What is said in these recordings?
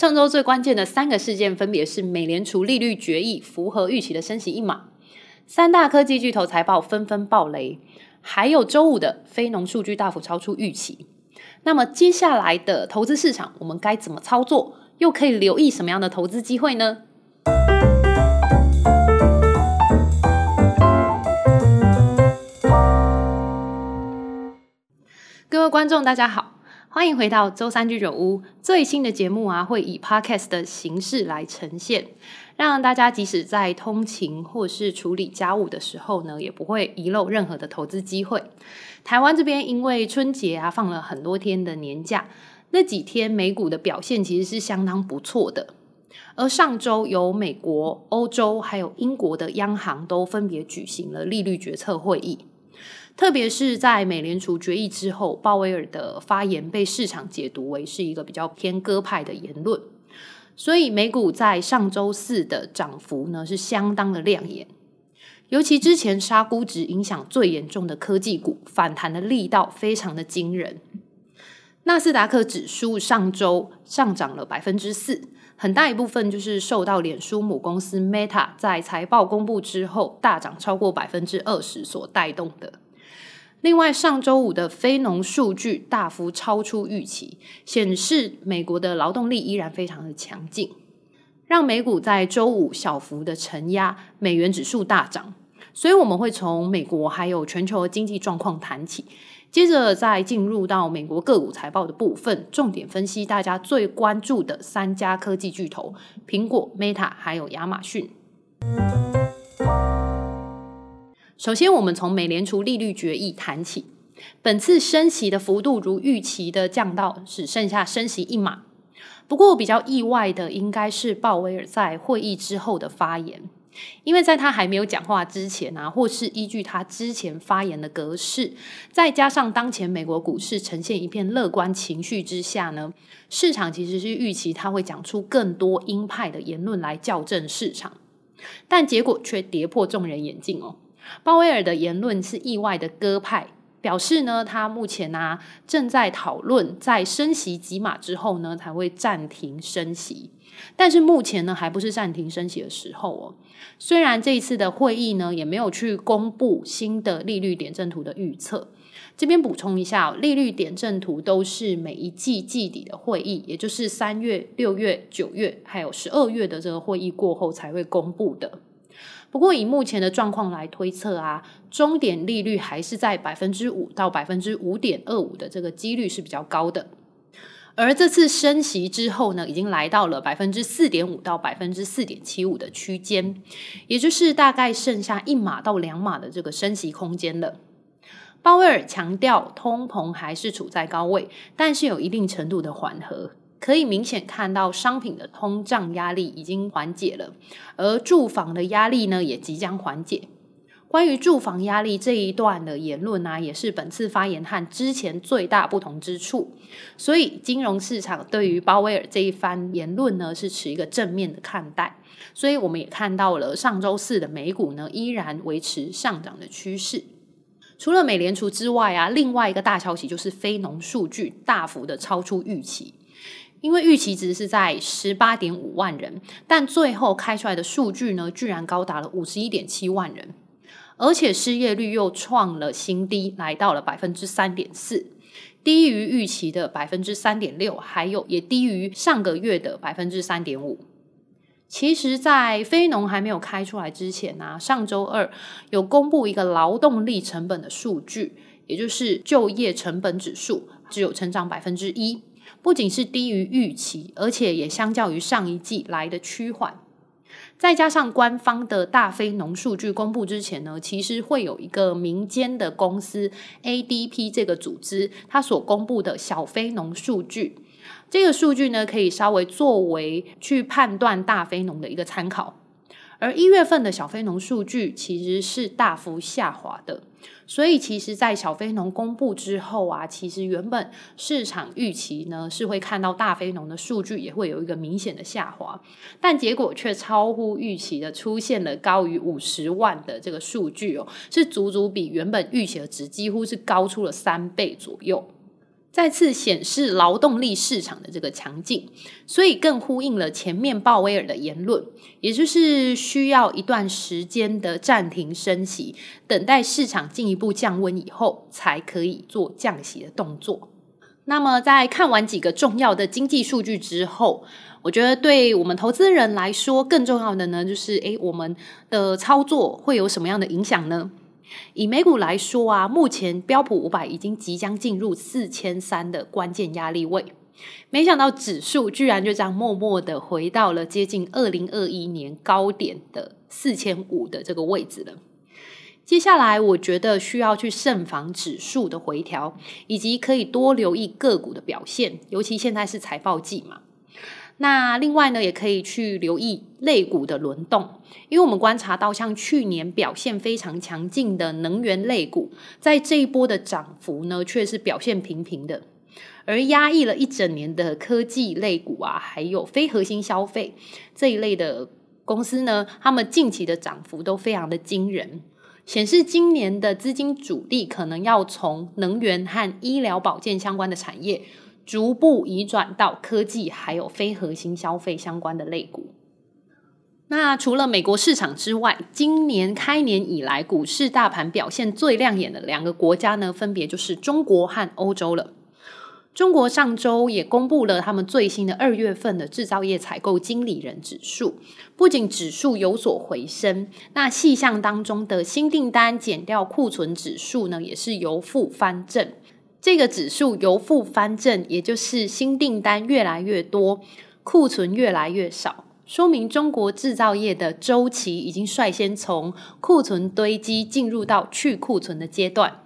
上周最关键的三个事件分别是美联储利率决议符合预期的升息一码，三大科技巨头财报纷纷爆雷，还有周五的非农数据大幅超出预期。那么接下来的投资市场我们该怎么操作，又可以留意什么样的投资机会呢？各位观众大家好，欢迎回到周三居酒屋。最新的节目会以 podcast 的形式来呈现，让大家即使在通勤或是处理家务的时候呢，也不会遗漏任何的投资机会。台湾这边因为春节放了很多天的年假，那几天美股的表现其实是相当不错的。而上周由美国、欧洲还有英国的央行都分别举行了利率决策会议，特别是在美联储决议之后，鲍威尔的发言被市场解读为是一个比较偏鸽派的言论，所以美股在上周四的涨幅呢是相当的亮眼，尤其之前杀估值影响最严重的科技股反弹的力道非常的惊人。纳斯达克指数上周上涨了 4%， 很大一部分就是受到脸书母公司 Meta 在财报公布之后大涨超过 20% 所带动的。另外上周五的非农数据大幅超出预期，显示美国的劳动力依然非常的强劲，让美股在周五小幅的承压，美元指数大涨。所以我们会从美国还有全球的经济状况谈起，接着再进入到美国个股财报的部分，重点分析大家最关注的三家科技巨头苹果、Meta 还有亚马逊。首先我们从美联储利率决议谈起，本次升息的幅度如预期的降到只剩下升息一码，不过比较意外的应该是鲍威尔在会议之后的发言，因为在他还没有讲话之前或是依据他之前发言的格式，再加上当前美国股市呈现一片乐观情绪之下呢，市场其实是预期他会讲出更多鹰派的言论来校正市场，但结果却跌破众人眼镜哦。鲍威尔的言论是意外的鸽派，表示呢他目前正在讨论在升息几码之后呢才会暂停升息，但是目前呢还不是暂停升息的时候哦。虽然这一次的会议呢也没有去公布新的利率点阵图的预测，这边补充一下，利率点阵图都是每一季季底的会议，也就是3月、6月、9月还有12月的这个会议过后才会公布的。不过以目前的状况来推测终点利率还是在 5% 到 5.25% 的这个几率是比较高的。而这次升息之后呢已经来到了 4.5% 到 4.75% 的区间，也就是大概剩下一码到两码的这个升息空间了。鲍威尔强调通膨还是处在高位，但是有一定程度的缓和，可以明显看到商品的通胀压力已经缓解了，而住房的压力呢也即将缓解。关于住房压力这一段的言论也是本次发言和之前最大不同之处，所以金融市场对于鲍威尔这一番言论呢是持一个正面的看待，所以我们也看到了上周四的美股呢依然维持上涨的趋势。除了美联储之外另外一个大消息就是非农数据大幅的超出预期，因为预期值是在 18.5 万人，但最后开出来的数据呢居然高达了 51.7 万人，而且失业率又创了新低，来到了 3.4%， 低于预期的 3.6%， 还有也低于上个月的 3.5%。 其实在非农还没有开出来之前上周二有公布一个劳动力成本的数据，也就是就业成本指数只有成长 1%，不仅是低于预期，而且也相较于上一季来的趋缓。再加上官方的大非农数据公布之前呢，其实会有一个民间的公司 ADP 这个组织它所公布的小非农数据，这个数据呢可以稍微作为去判断大非农的一个参考。而一月份的小非农数据其实是大幅下滑的，所以其实在小非农公布之后其实原本市场预期呢是会看到大非农的数据也会有一个明显的下滑，但结果却超乎预期的出现了高于50万的这个数据是足足比原本预期的值几乎是高出了3倍左右。再次显示劳动力市场的这个强劲，所以更呼应了前面鲍威尔的言论，也就是需要一段时间的暂停升息，等待市场进一步降温以后才可以做降息的动作。那么在看完几个重要的经济数据之后，我觉得对我们投资人来说更重要的呢，就是我们的操作会有什么样的影响呢？以美股来说啊，目前标普500已经即将进入4300的关键压力位，没想到指数居然就这样默默的回到了接近2021年高点的4500的这个位置了。接下来我觉得需要去慎防指数的回调，以及可以多留意个股的表现，尤其现在是财报季嘛。那另外呢，也可以去留意类股的轮动，因为我们观察到像去年表现非常强劲的能源类股，在这一波的涨幅呢却是表现平平的，而压抑了一整年的科技类股啊，还有非核心消费这一类的公司呢，他们近期的涨幅都非常的惊人，显示今年的资金主力可能要从能源和医疗保健相关的产业逐步移转到科技还有非核心消费相关的类股。那除了美国市场之外，今年开年以来股市大盘表现最亮眼的两个国家呢，分别就是中国和欧洲了。中国上周也公布了他们最新的2月份的制造业采购经理人指数，不仅指数有所回升，那细项当中的新订单减掉库存指数呢，也是由负翻正。这个指数由负翻正，也就是新订单越来越多，库存越来越少，说明中国制造业的周期已经率先从库存堆积进入到去库存的阶段。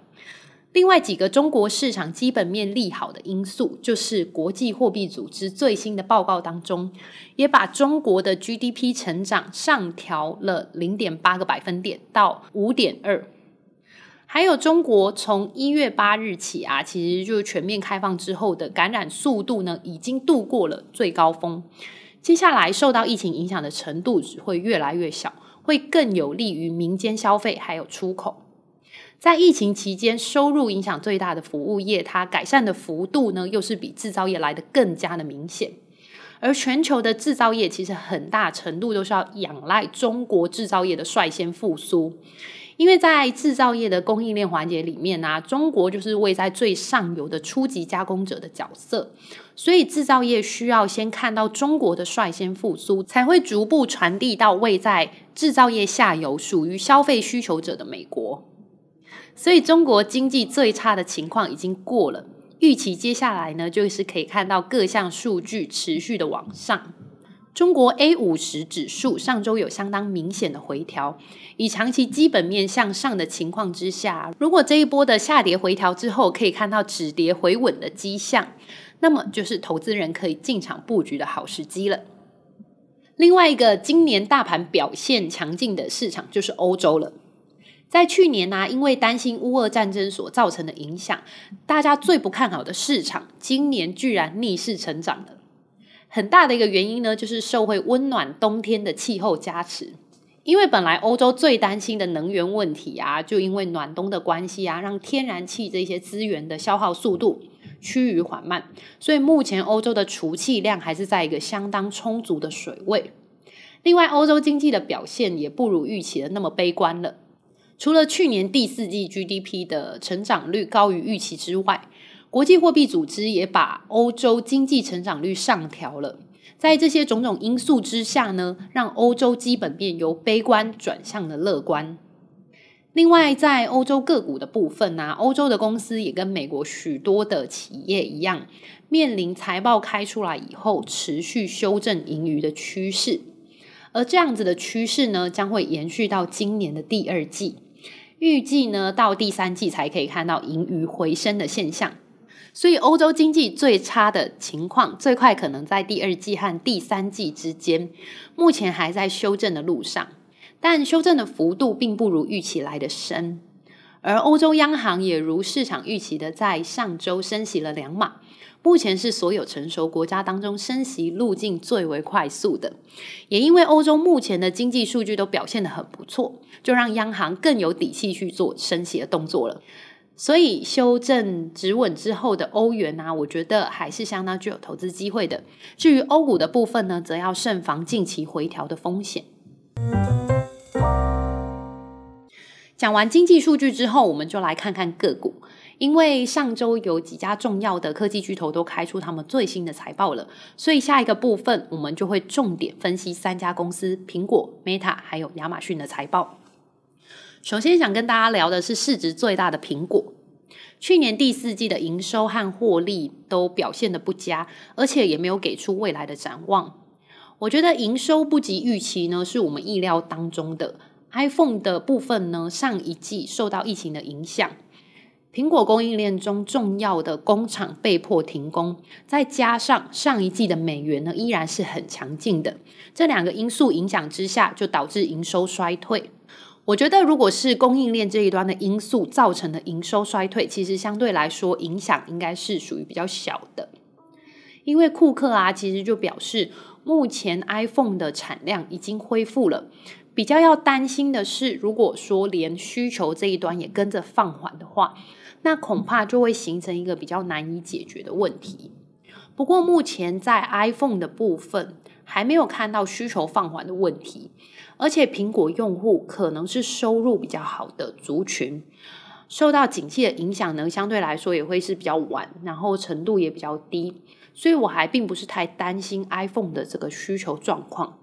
另外几个中国市场基本面利好的因素，就是国际货币组织最新的报告当中，也把中国的 GDP 成长上调了 0.8 个百分点到 5.2%，还有中国从1月8日起啊，其实就是全面开放之后的感染速度呢，已经度过了最高峰，接下来受到疫情影响的程度只会越来越小，会更有利于民间消费还有出口。在疫情期间收入影响最大的服务业，它改善的幅度呢，又是比制造业来得更加的明显，而全球的制造业其实很大程度都是要仰赖中国制造业的率先复苏，因为在制造业的供应链环节里面啊，中国就是位在最上游的初级加工者的角色，所以制造业需要先看到中国的率先复苏，才会逐步传递到位在制造业下游属于消费需求者的美国。所以中国经济最差的情况已经过了，预期接下来呢，就是可以看到各项数据持续的往上。中国 A50 指数上周有相当明显的回调，以长期基本面向上的情况之下，如果这一波的下跌回调之后可以看到止跌回稳的迹象，那么就是投资人可以进场布局的好时机了。另外一个今年大盘表现强劲的市场就是欧洲了。在去年啊，因为担心乌俄战争所造成的影响，大家最不看好的市场今年居然逆势成长了。很大的一个原因呢，就是受惠温暖冬天的气候加持，因为本来欧洲最担心的能源问题啊，就因为暖冬的关系啊，让天然气这些资源的消耗速度趋于缓慢，所以目前欧洲的储气量还是在一个相当充足的水位。另外，欧洲经济的表现也不如预期的那么悲观了，除了去年第四季 GDP 的成长率高于预期之外，国际货币组织也把欧洲经济成长率上调了。在这些种种因素之下呢，让欧洲基本面由悲观转向了乐观。另外，在欧洲个股的部分啊，欧洲的公司也跟美国许多的企业一样，面临财报开出来以后持续修正盈余的趋势，而这样子的趋势呢，将会延续到今年的第二季，预计呢到第三季才可以看到盈余回升的现象。所以欧洲经济最差的情况最快可能在第二季和第三季之间，目前还在修正的路上，但修正的幅度并不如预期来的深。而欧洲央行也如市场预期的在上周升息了2码，目前是所有成熟国家当中升息路径最为快速的，也因为欧洲目前的经济数据都表现得很不错，就让央行更有底气去做升息的动作了。所以修正止稳之后的欧元啊，我觉得还是相当具有投资机会的。至于欧股的部分呢，则要慎防近期回调的风险。讲完经济数据之后，我们就来看看个股。因为上周有几家重要的科技巨头都开出他们最新的财报了，所以下一个部分我们就会重点分析三家公司，苹果、Meta 还有亚马逊的财报。首先想跟大家聊的是市值最大的苹果。去年第四季的营收和获利都表现得不佳，而且也没有给出未来的展望。我觉得营收不及预期呢，是我们意料当中的。iPhone 的部分呢，上一季受到疫情的影响，苹果供应链中重要的工厂被迫停工，再加上上一季的美元呢依然是很强劲的，这两个因素影响之下，就导致营收衰退。我觉得如果是供应链这一端的因素造成的营收衰退，其实相对来说影响应该是属于比较小的。因为库克啊，其实就表示目前 iPhone 的产量已经恢复了，比较要担心的是，如果说连需求这一端也跟着放缓的话，那恐怕就会形成一个比较难以解决的问题。不过目前在 iPhone 的部分还没有看到需求放缓的问题，而且苹果用户可能是收入比较好的族群，受到景气的影响呢，相对来说也会是比较晚，然后程度也比较低，所以我还并不是太担心 iPhone 的这个需求状况。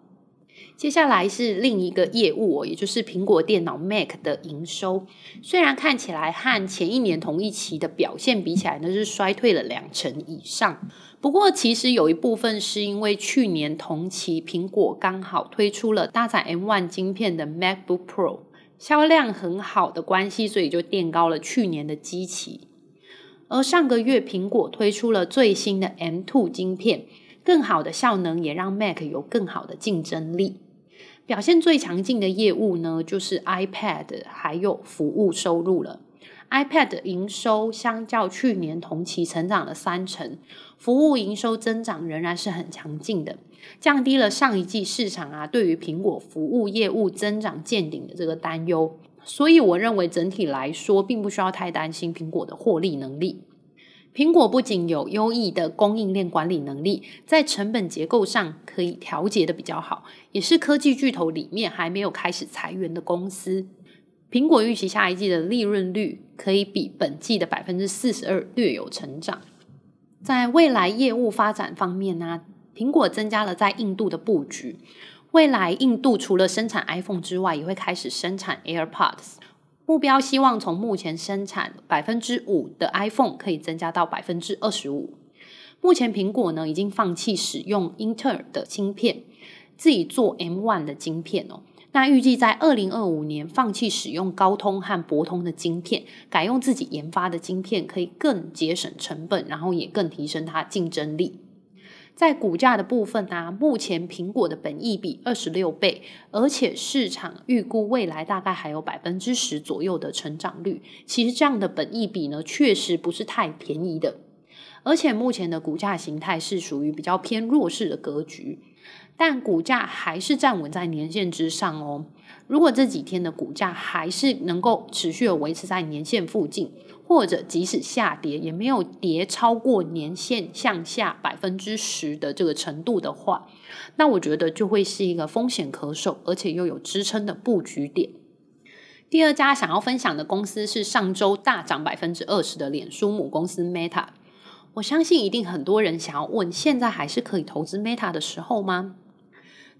接下来是另一个业务也就是苹果电脑 Mac 的营收，虽然看起来和前一年同一期的表现比起来呢是衰退了20%以上，不过其实有一部分是因为去年同期苹果刚好推出了搭载 M1 晶片的 MacBook Pro， 销量很好的关系，所以就垫高了去年的基期。而上个月苹果推出了最新的 M2 晶片，更好的效能也让 Mac 有更好的竞争力。表现最强劲的业务呢，就是 iPad 还有服务收入了。iPad 的营收相较去年同期成长了30%，服务营收增长仍然是很强劲的，降低了上一季市场啊对于苹果服务业务增长见顶的这个担忧。所以我认为整体来说，并不需要太担心苹果的获利能力。苹果不仅有优异的供应链管理能力，在成本结构上可以调节的比较好，也是科技巨头里面还没有开始裁员的公司。苹果预期下一季的利润率可以比本季的 42% 略有成长。在未来业务发展方面呢，苹果增加了在印度的布局，未来印度除了生产 iPhone 之外，也会开始生产 AirPods。目标希望从目前生产 5% 的 iPhone 可以增加到 25%。 目前苹果呢已经放弃使用英特尔的晶片，自己做 M1 的晶片哦。那预计在2025年放弃使用高通和博通的晶片，改用自己研发的晶片，可以更节省成本，然后也更提升它竞争力。在股价的部分啊，目前苹果的本益比26倍，而且市场预估未来大概还有 10% 左右的成长率，其实这样的本益比呢，确实不是太便宜的。而且目前的股价形态是属于比较偏弱势的格局，但股价还是站稳在年线之上哦。如果这几天的股价还是能够持续的维持在年线附近，或者即使下跌也没有跌超过年线向下 10% 的这个程度的话，那我觉得就会是一个风险可守而且又有支撑的布局点。第二家想要分享的公司是上周大涨 20% 的脸书母公司 Meta。我相信一定很多人想要问，现在还是可以投资 Meta 的时候吗？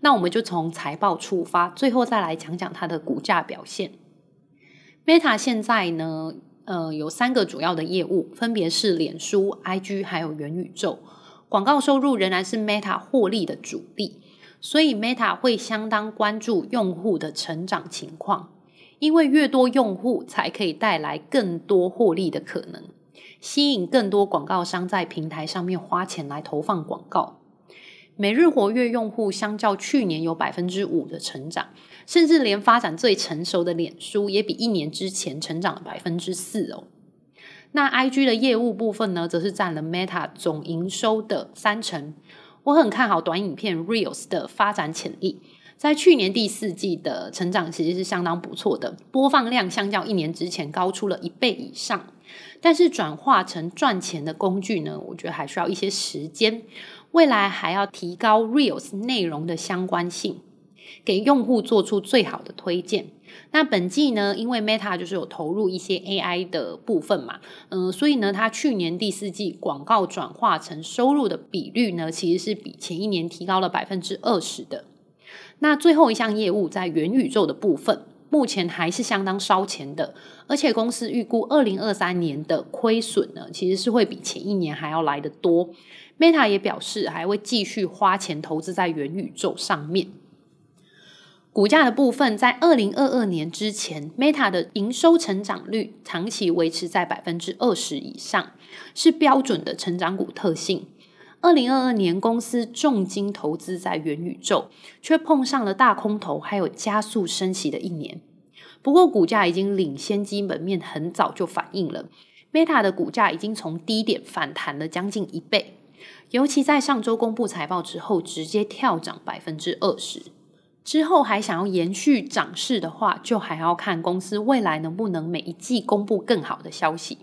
那我们就从财报出发，最后再来讲讲它的股价表现。 Meta 现在呢有3个主要的业务，分别是脸书、 IG 还有元宇宙。广告收入仍然是 Meta 获利的主力，所以 Meta 会相当关注用户的成长情况，因为越多用户才可以带来更多获利的可能，吸引更多广告商在平台上面花钱来投放广告。每日活跃用户相较去年有 5% 的成长，甚至连发展最成熟的脸书也比1年之前成长了 4% 哦。那 IG 的业务部分呢，则是占了 Meta 总营收的30%。我很看好短影片 Reels 的发展潜力，在去年第四季的成长其实是相当不错的，播放量相较1年之前高出了1倍以上。但是转化成赚钱的工具呢，我觉得还需要一些时间，未来还要提高 Reels 内容的相关性，给用户做出最好的推荐。那本季呢，因为 Meta 就是有投入一些 AI 的部分嘛，所以呢，它去年第四季广告转化成收入的比率呢，其实是比前一年提高了 20% 的。那最后一项业务在元宇宙的部分，目前还是相当烧钱的，而且公司预估2023年的亏损呢，其实是会比前一年还要来得多。Meta 也表示还会继续花钱投资在元宇宙上面。股价的部分，在2022年之前 Meta 的营收成长率长期维持在 20% 以上，是标准的成长股特性。2022年公司重金投资在元宇宙，却碰上了大空头还有加速升息的一年。不过股价已经领先基本面，很早就反映了 Meta 的股价已经从低点反弹了将近1倍，尤其在上周公布财报之后直接跳涨 20%。之后还想要延续涨势的话，就还要看公司未来能不能每一季公布更好的消息。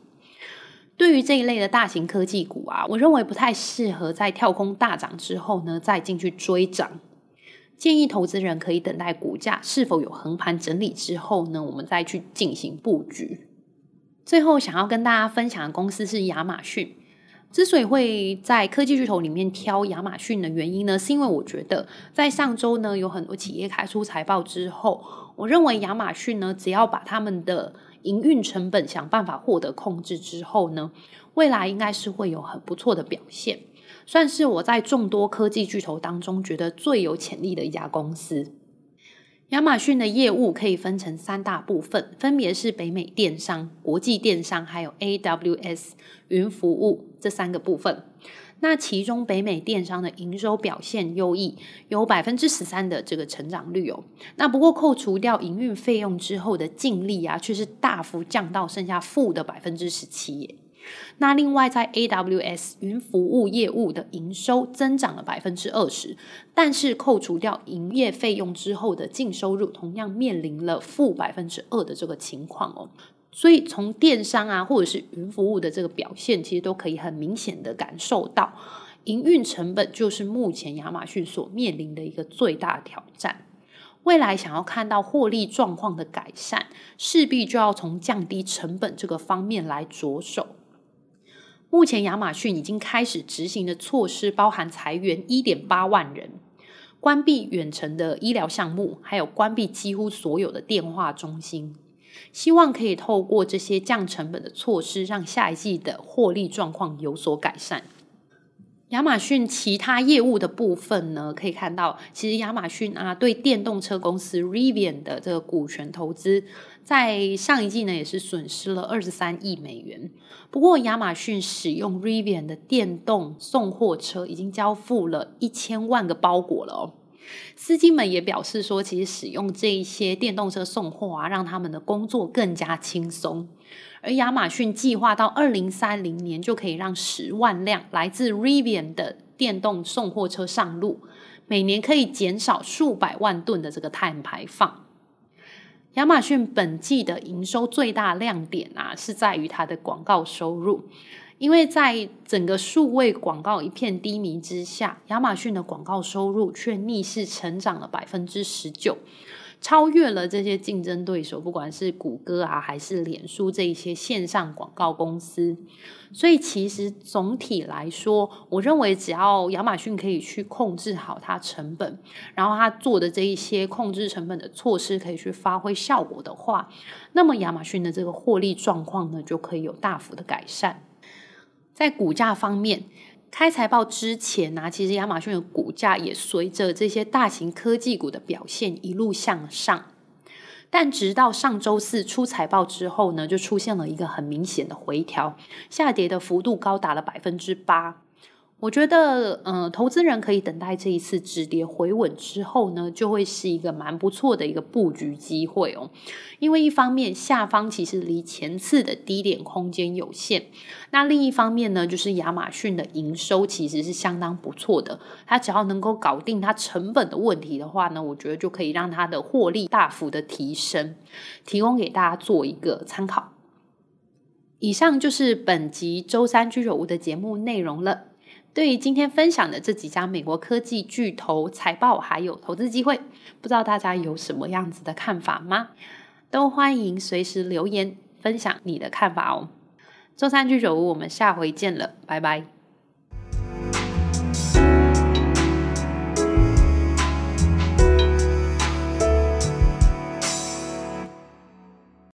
对于这一类的大型科技股啊，我认为不太适合在跳空大涨之后呢，再进去追涨。建议投资人可以等待股价是否有横盘整理之后呢，我们再去进行布局。最后想要跟大家分享的公司是亚马逊。之所以会在科技巨头里面挑亚马逊的原因呢，是因为我觉得在上周呢，有很多企业开出财报之后，我认为亚马逊呢，只要把他们的营运成本想办法获得控制之后呢，未来应该是会有很不错的表现，算是我在众多科技巨头当中觉得最有潜力的一家公司。亚马逊的业务可以分成3大部分，分别是北美电商、国际电商还有 AWS 云服务这3个部分。那其中北美电商的营收表现优异，有 13% 的这个成长率哦。那不过扣除掉营运费用之后的净利啊，却是大幅降到剩下负的 17% 耶。那另外在 AWS 云服务业务的营收增长了 20%， 但是扣除掉营业费用之后的净收入同样面临了负 2% 的这个情况哦。所以从电商啊或者是云服务的这个表现，其实都可以很明显的感受到营运成本就是目前亚马逊所面临的一个最大的挑战。未来想要看到获利状况的改善，势必就要从降低成本这个方面来着手。目前亚马逊已经开始执行的措施包含裁员 1.8 万人，关闭远程的医疗项目，还有关闭几乎所有的电话中心，希望可以透过这些降成本的措施，让下一季的获利状况有所改善。亚马逊其他业务的部分呢，可以看到其实亚马逊啊对电动车公司 Rivian 的这个股权投资，在上一季呢也是损失了23亿美元。不过亚马逊使用 Rivian 的电动送货车已经交付了1000万个包裹了哦。司机们也表示说，其实使用这一些电动车送货啊，让他们的工作更加轻松。而亚马逊计划到2030年就可以让10万辆来自 Rivian 的电动送货车上路，每年可以减少数百万吨的这个碳排放。亚马逊本季的营收最大亮点啊，是在于它的广告收入。因为在整个数位广告一片低迷之下，亚马逊的广告收入却逆势成长了 19%， 超越了这些竞争对手，不管是谷歌啊还是脸书这一些线上广告公司。所以其实总体来说，我认为只要亚马逊可以去控制好它成本，然后它做的这一些控制成本的措施可以去发挥效果的话，那么亚马逊的这个获利状况呢，就可以有大幅的改善。在股价方面，开财报之前啊，其实亚马逊的股价也随着这些大型科技股的表现一路向上，但直到上周四出财报之后呢，就出现了一个很明显的回调，下跌的幅度高达了 8%。 我觉得投资人可以等待这一次止跌回稳之后呢，就会是一个蛮不错的一个布局机会哦。因为一方面下方其实离前次的低点空间有限，那另一方面呢，就是亚马逊的营收其实是相当不错的，它只要能够搞定它成本的问题的话呢，我觉得就可以让它的获利大幅的提升，提供给大家做一个参考。以上就是本集周三居酒屋的节目内容了。对于今天分享的这几家美国科技巨头财报还有投资机会，不知道大家有什么样子的看法吗？都欢迎随时留言分享你的看法哦。周三居酒屋，我们下回见了，拜拜。